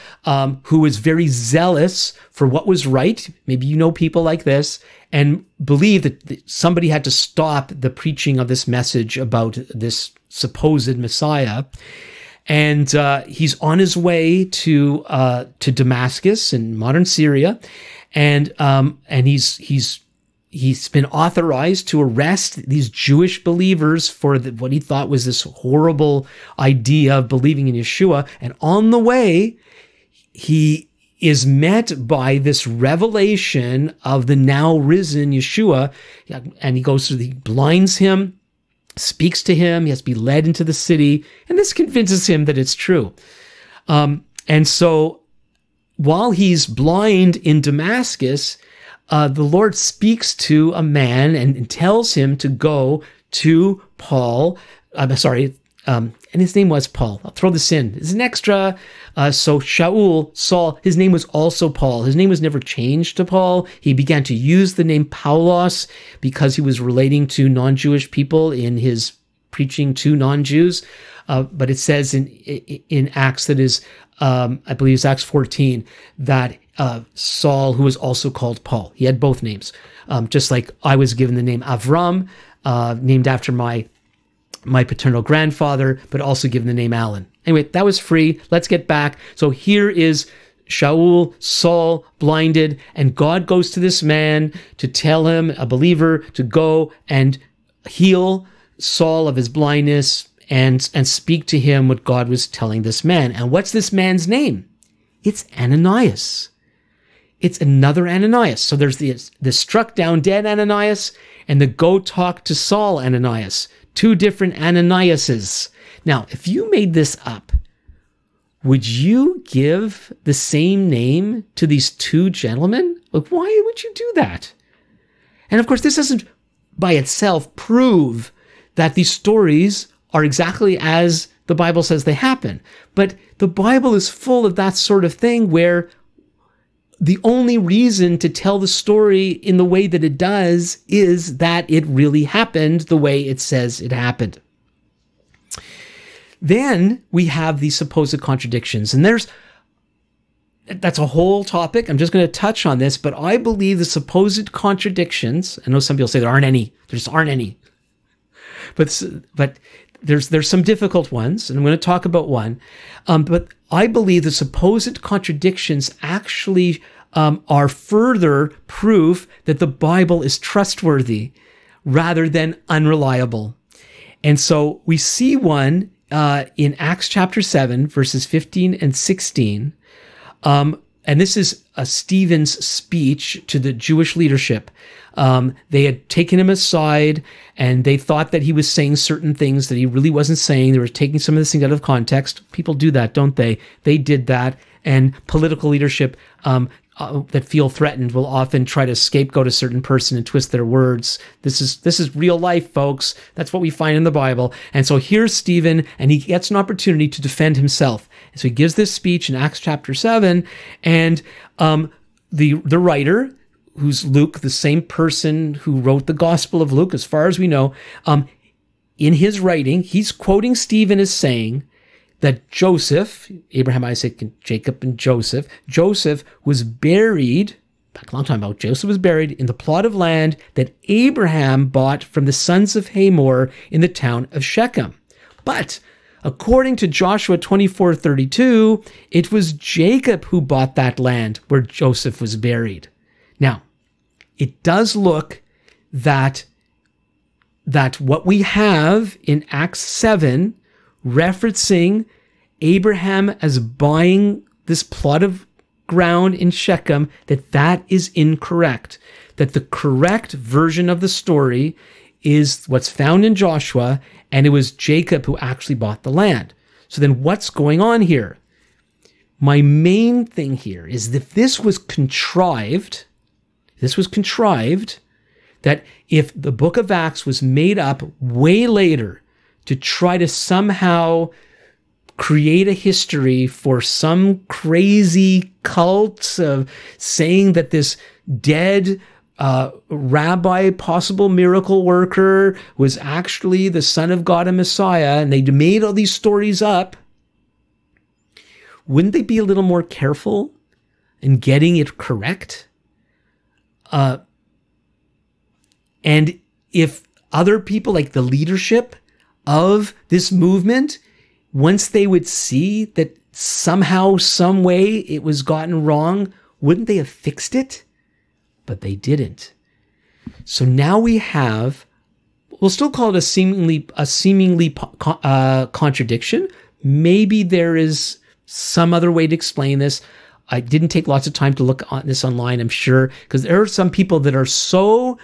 who was very zealous for what was right. Maybe you know people like this, and believed that somebody had to stop the preaching of this message about this supposed Messiah. And he's on his way to Damascus in modern Syria, and he's been authorized to arrest these Jewish believers for what he thought was this horrible idea of believing in Yeshua. And on the way, he is met by this revelation of the now risen Yeshua. And he goes through, he blinds him, speaks to him. He has to be led into the city. And this convinces him that it's true. And so while he's blind in Damascus, the Lord speaks to a man and tells him to go to Paul. And his name was Paul. I'll throw this in. It's an extra. So Shaul, Saul, his name was also Paul. His name was never changed to Paul. He began to use the name Paulos because he was relating to non-Jewish people in his preaching to non-Jews. But it says in Acts that is, I believe it's Acts 14, that Saul, who was also called Paul. He had both names. Just like I was given the name Avram, named after my paternal grandfather, but also given the name Alan. Anyway, that was free. Let's get back. So here is Shaul, Saul, blinded, and God goes to this man to tell him, a believer, to go and heal Saul of his blindness and speak to him what God was telling this man. And what's this man's name? It's Ananias. It's another Ananias. So there's the struck down dead Ananias and the go talk to Saul Ananias. Two different Ananiases. Now, if you made this up, would you give the same name to these two gentlemen? Like, why would you do that? And of course, this doesn't by itself prove that these stories are exactly as the Bible says they happen. But the Bible is full of that sort of thing where the only reason to tell the story in the way that it does is that it really happened the way it says it happened. Then we have the supposed contradictions. And that's a whole topic. I'm just going to touch on this, but I believe the supposed contradictions, I know some people say there aren't any, there just aren't any. But there's some difficult ones, and I'm going to talk about one. But I believe the supposed contradictions actually are further proof that the Bible is trustworthy rather than unreliable. And so we see one in Acts chapter 7, verses 15 and 16. And this is Stephen's speech to the Jewish leadership. They had taken him aside, and they thought that he was saying certain things that he really wasn't saying. They were taking some of this thing out of context. People do that, don't they? They did that, and political leadership that feel threatened will often try to scapegoat a certain person and twist their words. This is real life, folks. That's what we find in the Bible. And so here's Stephen, and he gets an opportunity to defend himself. And so he gives this speech in Acts chapter 7, and the writer, who's Luke, the same person who wrote the Gospel of Luke, as far as we know, in his writing, he's quoting Stephen as saying that Joseph, Abraham, Isaac, and Jacob, and Joseph was buried, back a long time ago, Joseph was buried in the plot of land that Abraham bought from the sons of Hamor in the town of Shechem. But according to Joshua 24:32, it was Jacob who bought that land where Joseph was buried. Now, it does look that what we have in Acts 7 referencing Abraham as buying this plot of ground in Shechem, that is incorrect. That the correct version of the story is what's found in Joshua, and it was Jacob who actually bought the land. So then what's going on here? My main thing here is that this was contrived, that if the book of Acts was made up way later to try to somehow create a history for some crazy cult of saying that this dead rabbi, possible miracle worker, was actually the Son of God and Messiah, and they made all these stories up, wouldn't they be a little more careful in getting it correct? And if other people, like the leadership of this movement, once they would see that somehow, some way it was gotten wrong, wouldn't they have fixed it? But they didn't. So now we have, we'll still call it a seemingly contradiction. Maybe there is some other way to explain this. I didn't take lots of time to look on this online, I'm sure, because there are some people that are so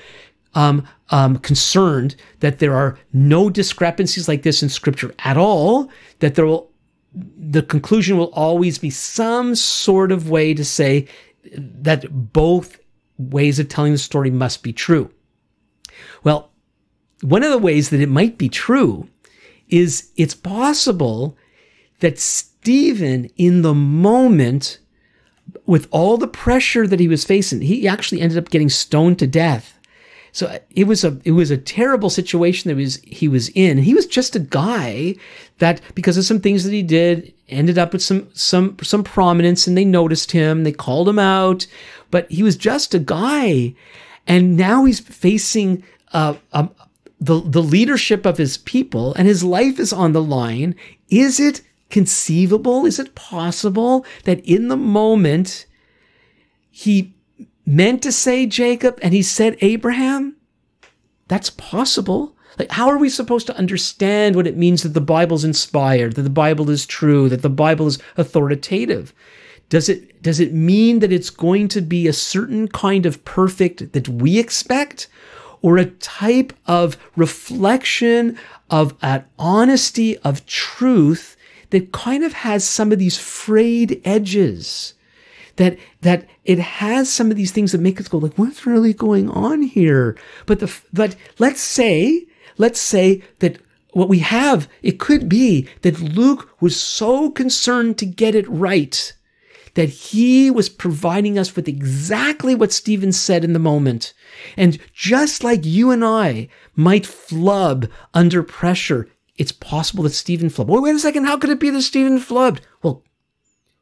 concerned that there are no discrepancies like this in Scripture at all, that the conclusion will always be some sort of way to say that both ways of telling the story must be true. Well, one of the ways that it might be true is it's possible that Stephen, in the moment, with all the pressure that he was facing, he actually ended up getting stoned to death. So it was a terrible situation that he was in. He was just a guy that, because of some things that he did, ended up with some prominence, and they noticed him, they called him out, but he was just a guy. And now he's facing the leadership of his people, and his life is on the line. Is it conceivable? Is it possible that in the moment he meant to say Jacob and he said Abraham? That's possible. Like, how are we supposed to understand what it means that the Bible's inspired, that the Bible is true, that the Bible is authoritative? Does it mean that it's going to be a certain kind of perfect that we expect, or a type of reflection of an honesty of truth that kind of has some of these frayed edges? That it has some of these things that make us go like, what's really going on here? But let's say that what we have, it could be that Luke was so concerned to get it right that he was providing us with exactly what Stephen said in the moment. And just like you and I might flub under pressure, it's possible that Stephen flubbed. Oh, wait a second, how could it be that Stephen flubbed? Well,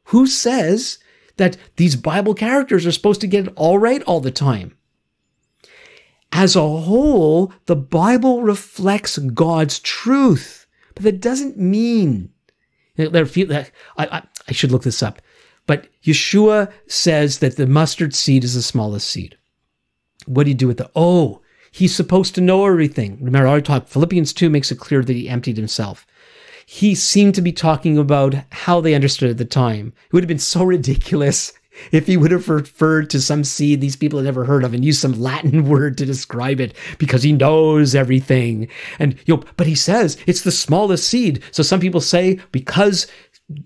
who says that these Bible characters are supposed to get it all right all the time? As a whole, the Bible reflects God's truth, but that doesn't mean, I should look this up, but Yeshua says that the mustard seed is the smallest seed. What do you do with the, he's supposed to know everything. Remember, I already talked, Philippians 2 makes it clear that he emptied himself. He seemed to be talking about how they understood at the time. It would have been so ridiculous if he would have referred to some seed these people had never heard of and used some Latin word to describe it, because he knows everything. And but he says it's the smallest seed. So some people say, because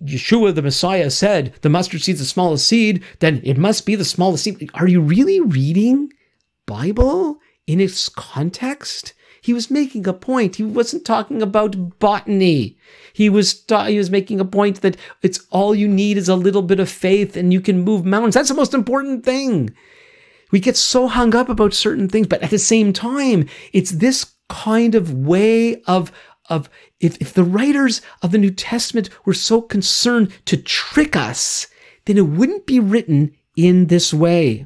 Yeshua the Messiah said the mustard seed is the smallest seed, then it must be the smallest seed. Are you really reading Bible in its context? He was making a point. He wasn't talking about botany. He was making a point that it's all you need is a little bit of faith and you can move mountains. That's the most important thing. We get so hung up about certain things, but at the same time, it's this kind of way of if the writers of the New Testament were so concerned to trick us, then it wouldn't be written in this way.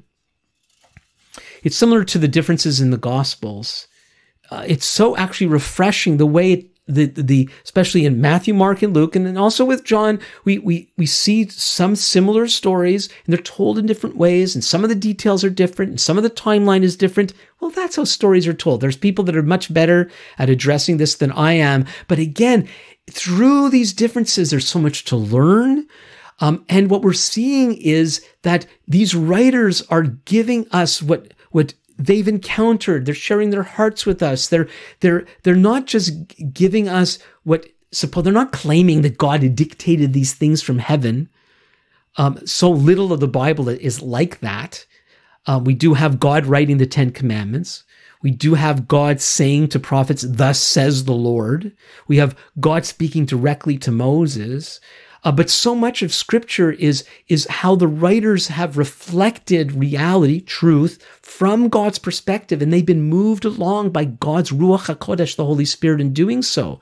It's similar to the differences in the Gospels. It's so actually refreshing the way the especially in Matthew, Mark, and Luke, and then also with John, we see some similar stories, and they're told in different ways, and some of the details are different, and some of the timeline is different. Well, that's how stories are told. There's people that are much better at addressing this than I am. But again, through these differences, there's so much to learn. And what we're seeing is that these writers are giving us what they've encountered. They're sharing their hearts with us. They're not just giving us they're not claiming that God had dictated these things from heaven. So little of the Bible is like that. We do have God writing the Ten Commandments. We do have God saying to prophets, "Thus says the Lord." We have God speaking directly to Moses. But so much of Scripture is how the writers have reflected reality, truth, from God's perspective, and they've been moved along by God's Ruach HaKodesh, the Holy Spirit, in doing so.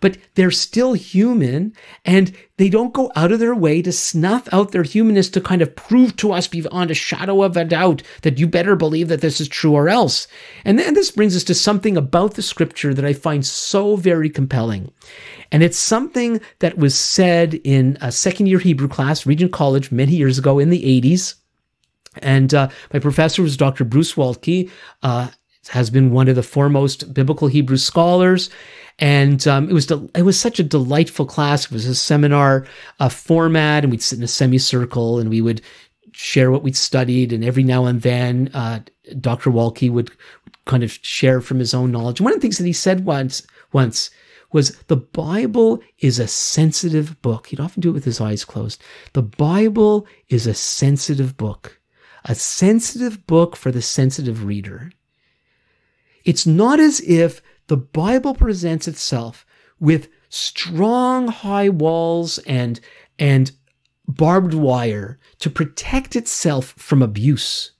But they're still human, and they don't go out of their way to snuff out their humanness to kind of prove to us beyond a shadow of a doubt that you better believe that this is true or else. And this brings us to something about the Scripture that I find so very compelling. And it's something that was said in a second-year Hebrew class, Regent College, many years ago in the 80s. And my professor was Dr. Bruce Waltke, has been one of the foremost biblical Hebrew scholars. And it was such a delightful class. It was a seminar format, and we'd sit in a semicircle, and we would share what we'd studied. And every now and then, Dr. Waltke would kind of share from his own knowledge. And one of the things that he said once was, the Bible is a sensitive book. He'd often do it with his eyes closed. The Bible is a sensitive book for the sensitive reader. It's not as if the Bible presents itself with strong high walls and barbed wire to protect itself from abuse.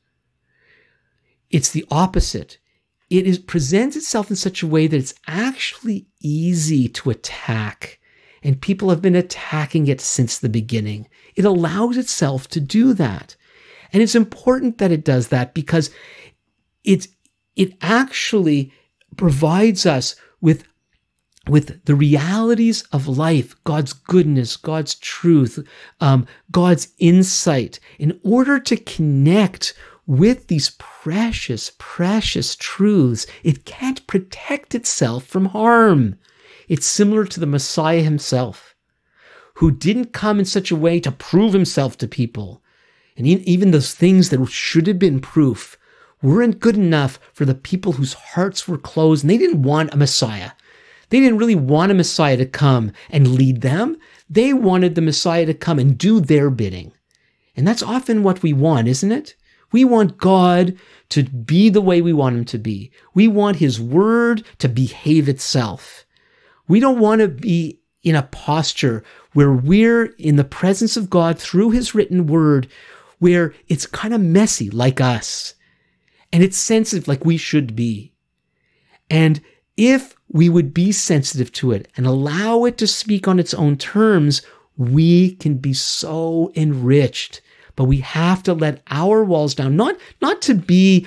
It's the opposite. It presents itself in such a way that it's actually easy to attack, and people have been attacking it since the beginning. It allows itself to do that, and it's important that it does that because it actually provides us with the realities of life, God's goodness, God's truth, God's insight, in order to connect with these precious, precious truths. It can't protect itself from harm. It's similar to the Messiah himself, who didn't come in such a way to prove himself to people. And even those things that should have been proof weren't good enough for the people whose hearts were closed, and they didn't want a Messiah. They didn't really want a Messiah to come and lead them. They wanted the Messiah to come and do their bidding. And that's often what we want, isn't it? We want God to be the way we want him to be. We want his word to behave itself. We don't want to be in a posture where we're in the presence of God through his written word, where it's kind of messy like us. And it's sensitive like we should be. And if we would be sensitive to it and allow it to speak on its own terms, we can be so enriched. But we have to let our walls down, not to be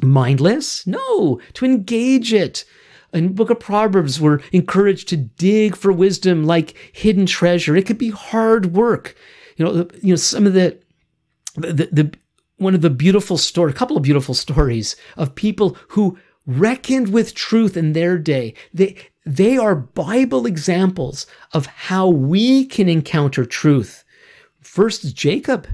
mindless, no, to engage it. In the book of Proverbs, we're encouraged to dig for wisdom like hidden treasure. It could be hard work. Some of the one of the beautiful stories, a couple of beautiful stories of people who reckoned with truth in their day. They are Bible examples of how we can encounter truth. First is Jacob.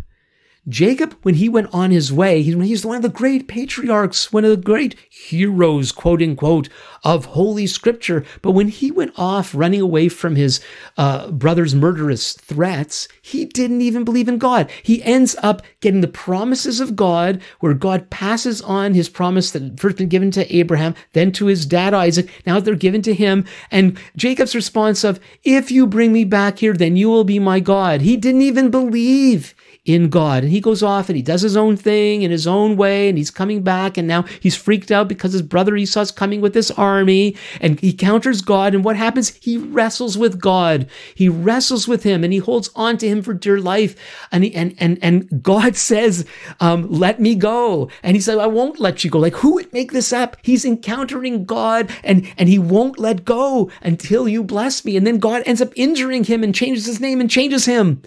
Jacob, when he went on his way, he's one of the great patriarchs, one of the great heroes, quote unquote, of Holy Scripture. But when he went off running away from his brother's murderous threats, he didn't even believe in God. He ends up getting the promises of God, where God passes on his promise that had first been given to Abraham, then to his dad Isaac. Now they're given to him. And Jacob's response of, "If you bring me back here, then you will be my God." He didn't even believe in God. And he goes off and he does his own thing in his own way, and he's coming back, and now he's freaked out because his brother Esau's coming with this army, and he counters God. And what happens? He wrestles with God. He wrestles with him, and he holds on to him for dear life. And he, and God says, let me go. And he said, I won't let you go. Like, who would make this up? He's encountering God, and he won't let go until you bless me. And then God ends up injuring him and changes his name and changes him.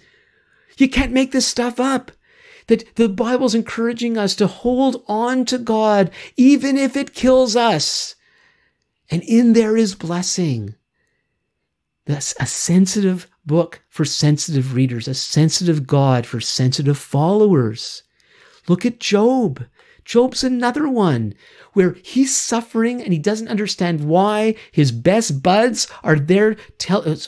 You can't make this stuff up. That the Bible's encouraging us to hold on to God, even if it kills us. And in there is blessing. That's a sensitive book for sensitive readers, a sensitive God for sensitive followers. Look at Job. Job's another one where he's suffering and he doesn't understand why. His best buds are there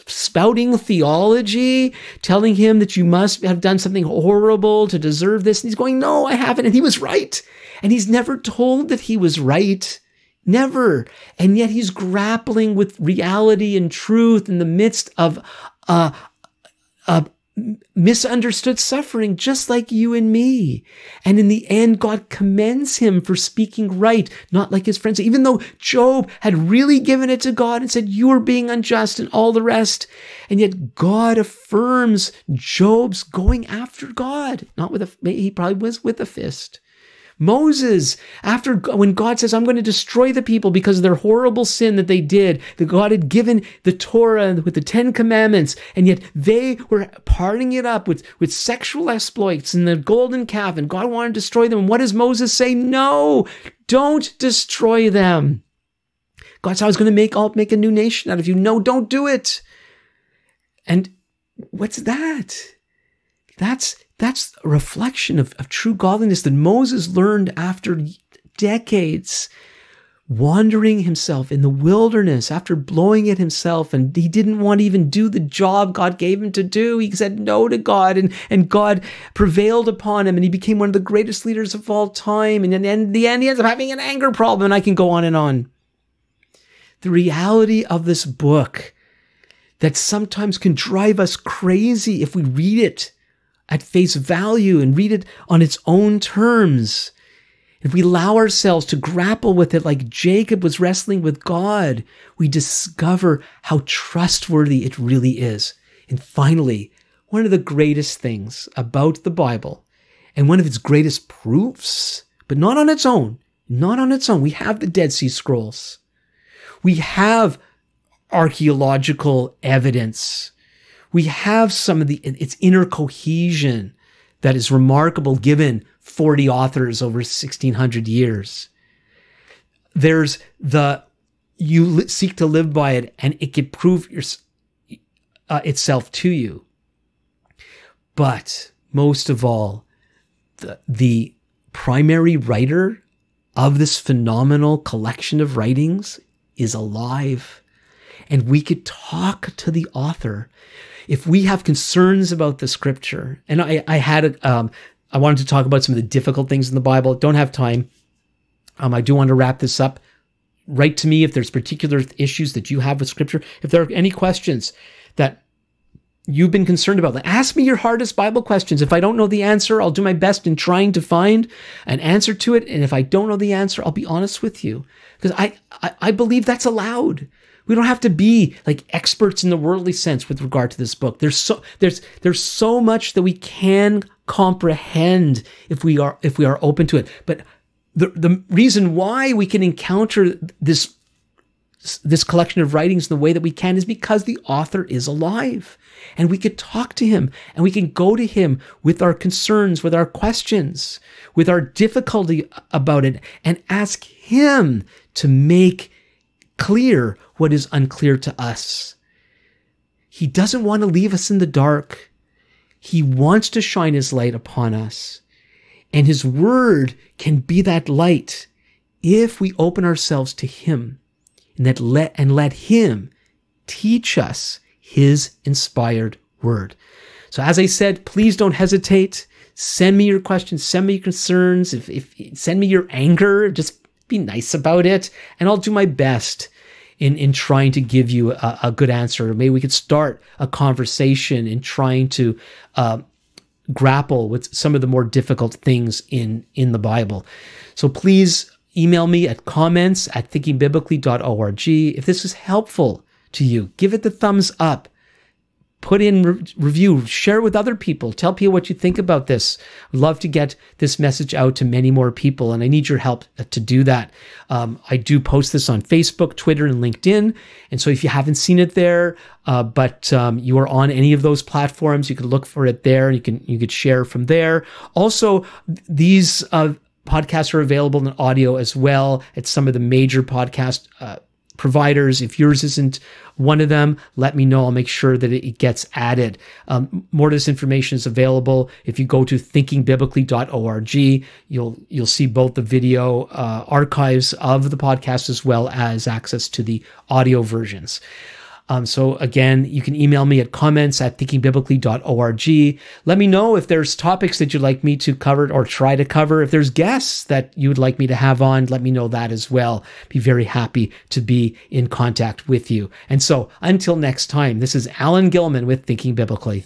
spouting theology, telling him that you must have done something horrible to deserve this. And he's going, no, I haven't. And he was right. And he's never told that he was right. Never. And yet he's grappling with reality and truth in the midst of misunderstood suffering, just like you and me. And in the end, God commends him for speaking right, not like his friends. Even though Job had really given it to God and said, you are being unjust and all the rest. And yet God affirms Job's going after God. Not with a, he probably was with a fist. Moses, after when God says, I'm going to destroy the people because of their horrible sin that they did, that God had given the Torah with the 10 commandments, and yet they were parting it up with sexual exploits and the golden calf, and God wanted to destroy them. And what does Moses say? No, don't destroy them. God said, I was going to make a new nation out of you. No, don't do it. And what's that? That's a reflection of true godliness that Moses learned after decades wandering himself in the wilderness, after blowing it himself, and he didn't want to even do the job God gave him to do. He said no to God, and God prevailed upon him, and he became one of the greatest leaders of all time. And in the end, he ends up having an anger problem, and I can go on and on. The reality of this book that sometimes can drive us crazy if we read it at face value and read it on its own terms. If we allow ourselves to grapple with it like Jacob was wrestling with God, we discover how trustworthy it really is. And finally, one of the greatest things about the Bible, and one of its greatest proofs, but not on its own, we have the Dead Sea Scrolls. We have archaeological evidence. We have some of its inner cohesion that is remarkable given 40 authors over 1,600 years. There's you seek to live by it, and it can prove itself to you. But most of all, the primary writer of this phenomenal collection of writings is alive. And we could talk to the author. If we have concerns about the scripture, and I wanted to talk about some of the difficult things in the Bible. Don't have time. I do want to wrap this up. Write to me if there's particular issues that you have with scripture. If there are any questions that you've been concerned about, ask me your hardest Bible questions. If I don't know the answer, I'll do my best in trying to find an answer to it. And if I don't know the answer, I'll be honest with you, because I believe that's allowed. We don't have to be like experts in the worldly sense with regard to this book. There's so much that we can comprehend if we are open to it. But the reason why we can encounter this collection of writings in the way that we can is because the author is alive, and we could talk to him, and we can go to him with our concerns, with our questions, with our difficulty about it, and ask him to make clear what is unclear to us. He doesn't want to leave us in the dark. He wants to shine his light upon us. And his word can be that light if we open ourselves to him and let him teach us his inspired word. So as I said, please don't hesitate. Send me your questions. Send me your concerns. Send me your anger. Just be nice about it, and I'll do my best in trying to give you a good answer. Maybe we could start a conversation in trying to grapple with some of the more difficult things in the Bible. So please email me at comments@thinkingbiblically.org. If this is helpful to you, give it the thumbs up. Put in review, share it with other people, tell people what you think about this. I'd love to get this message out to many more people, and I need your help to do that. I do post this on Facebook, Twitter, and LinkedIn, and so if you haven't seen it there, but you are on any of those platforms, you can look for it there, and you could share from there. Also, these podcasts are available in audio as well at some of the major podcast providers. If yours isn't one of them, let me know. I'll make sure that it gets added. More of this information is available. If you go to thinkingbiblically.org, you'll see both the video archives of the podcast as well as access to the audio versions. So again, you can email me at comments@thinkingbiblically.org. Let me know if there's topics that you'd like me to cover or try to cover. If there's guests that you would like me to have on, let me know that as well. Be very happy to be in contact with you. And so until next time, this is Alan Gilman with Thinking Biblically.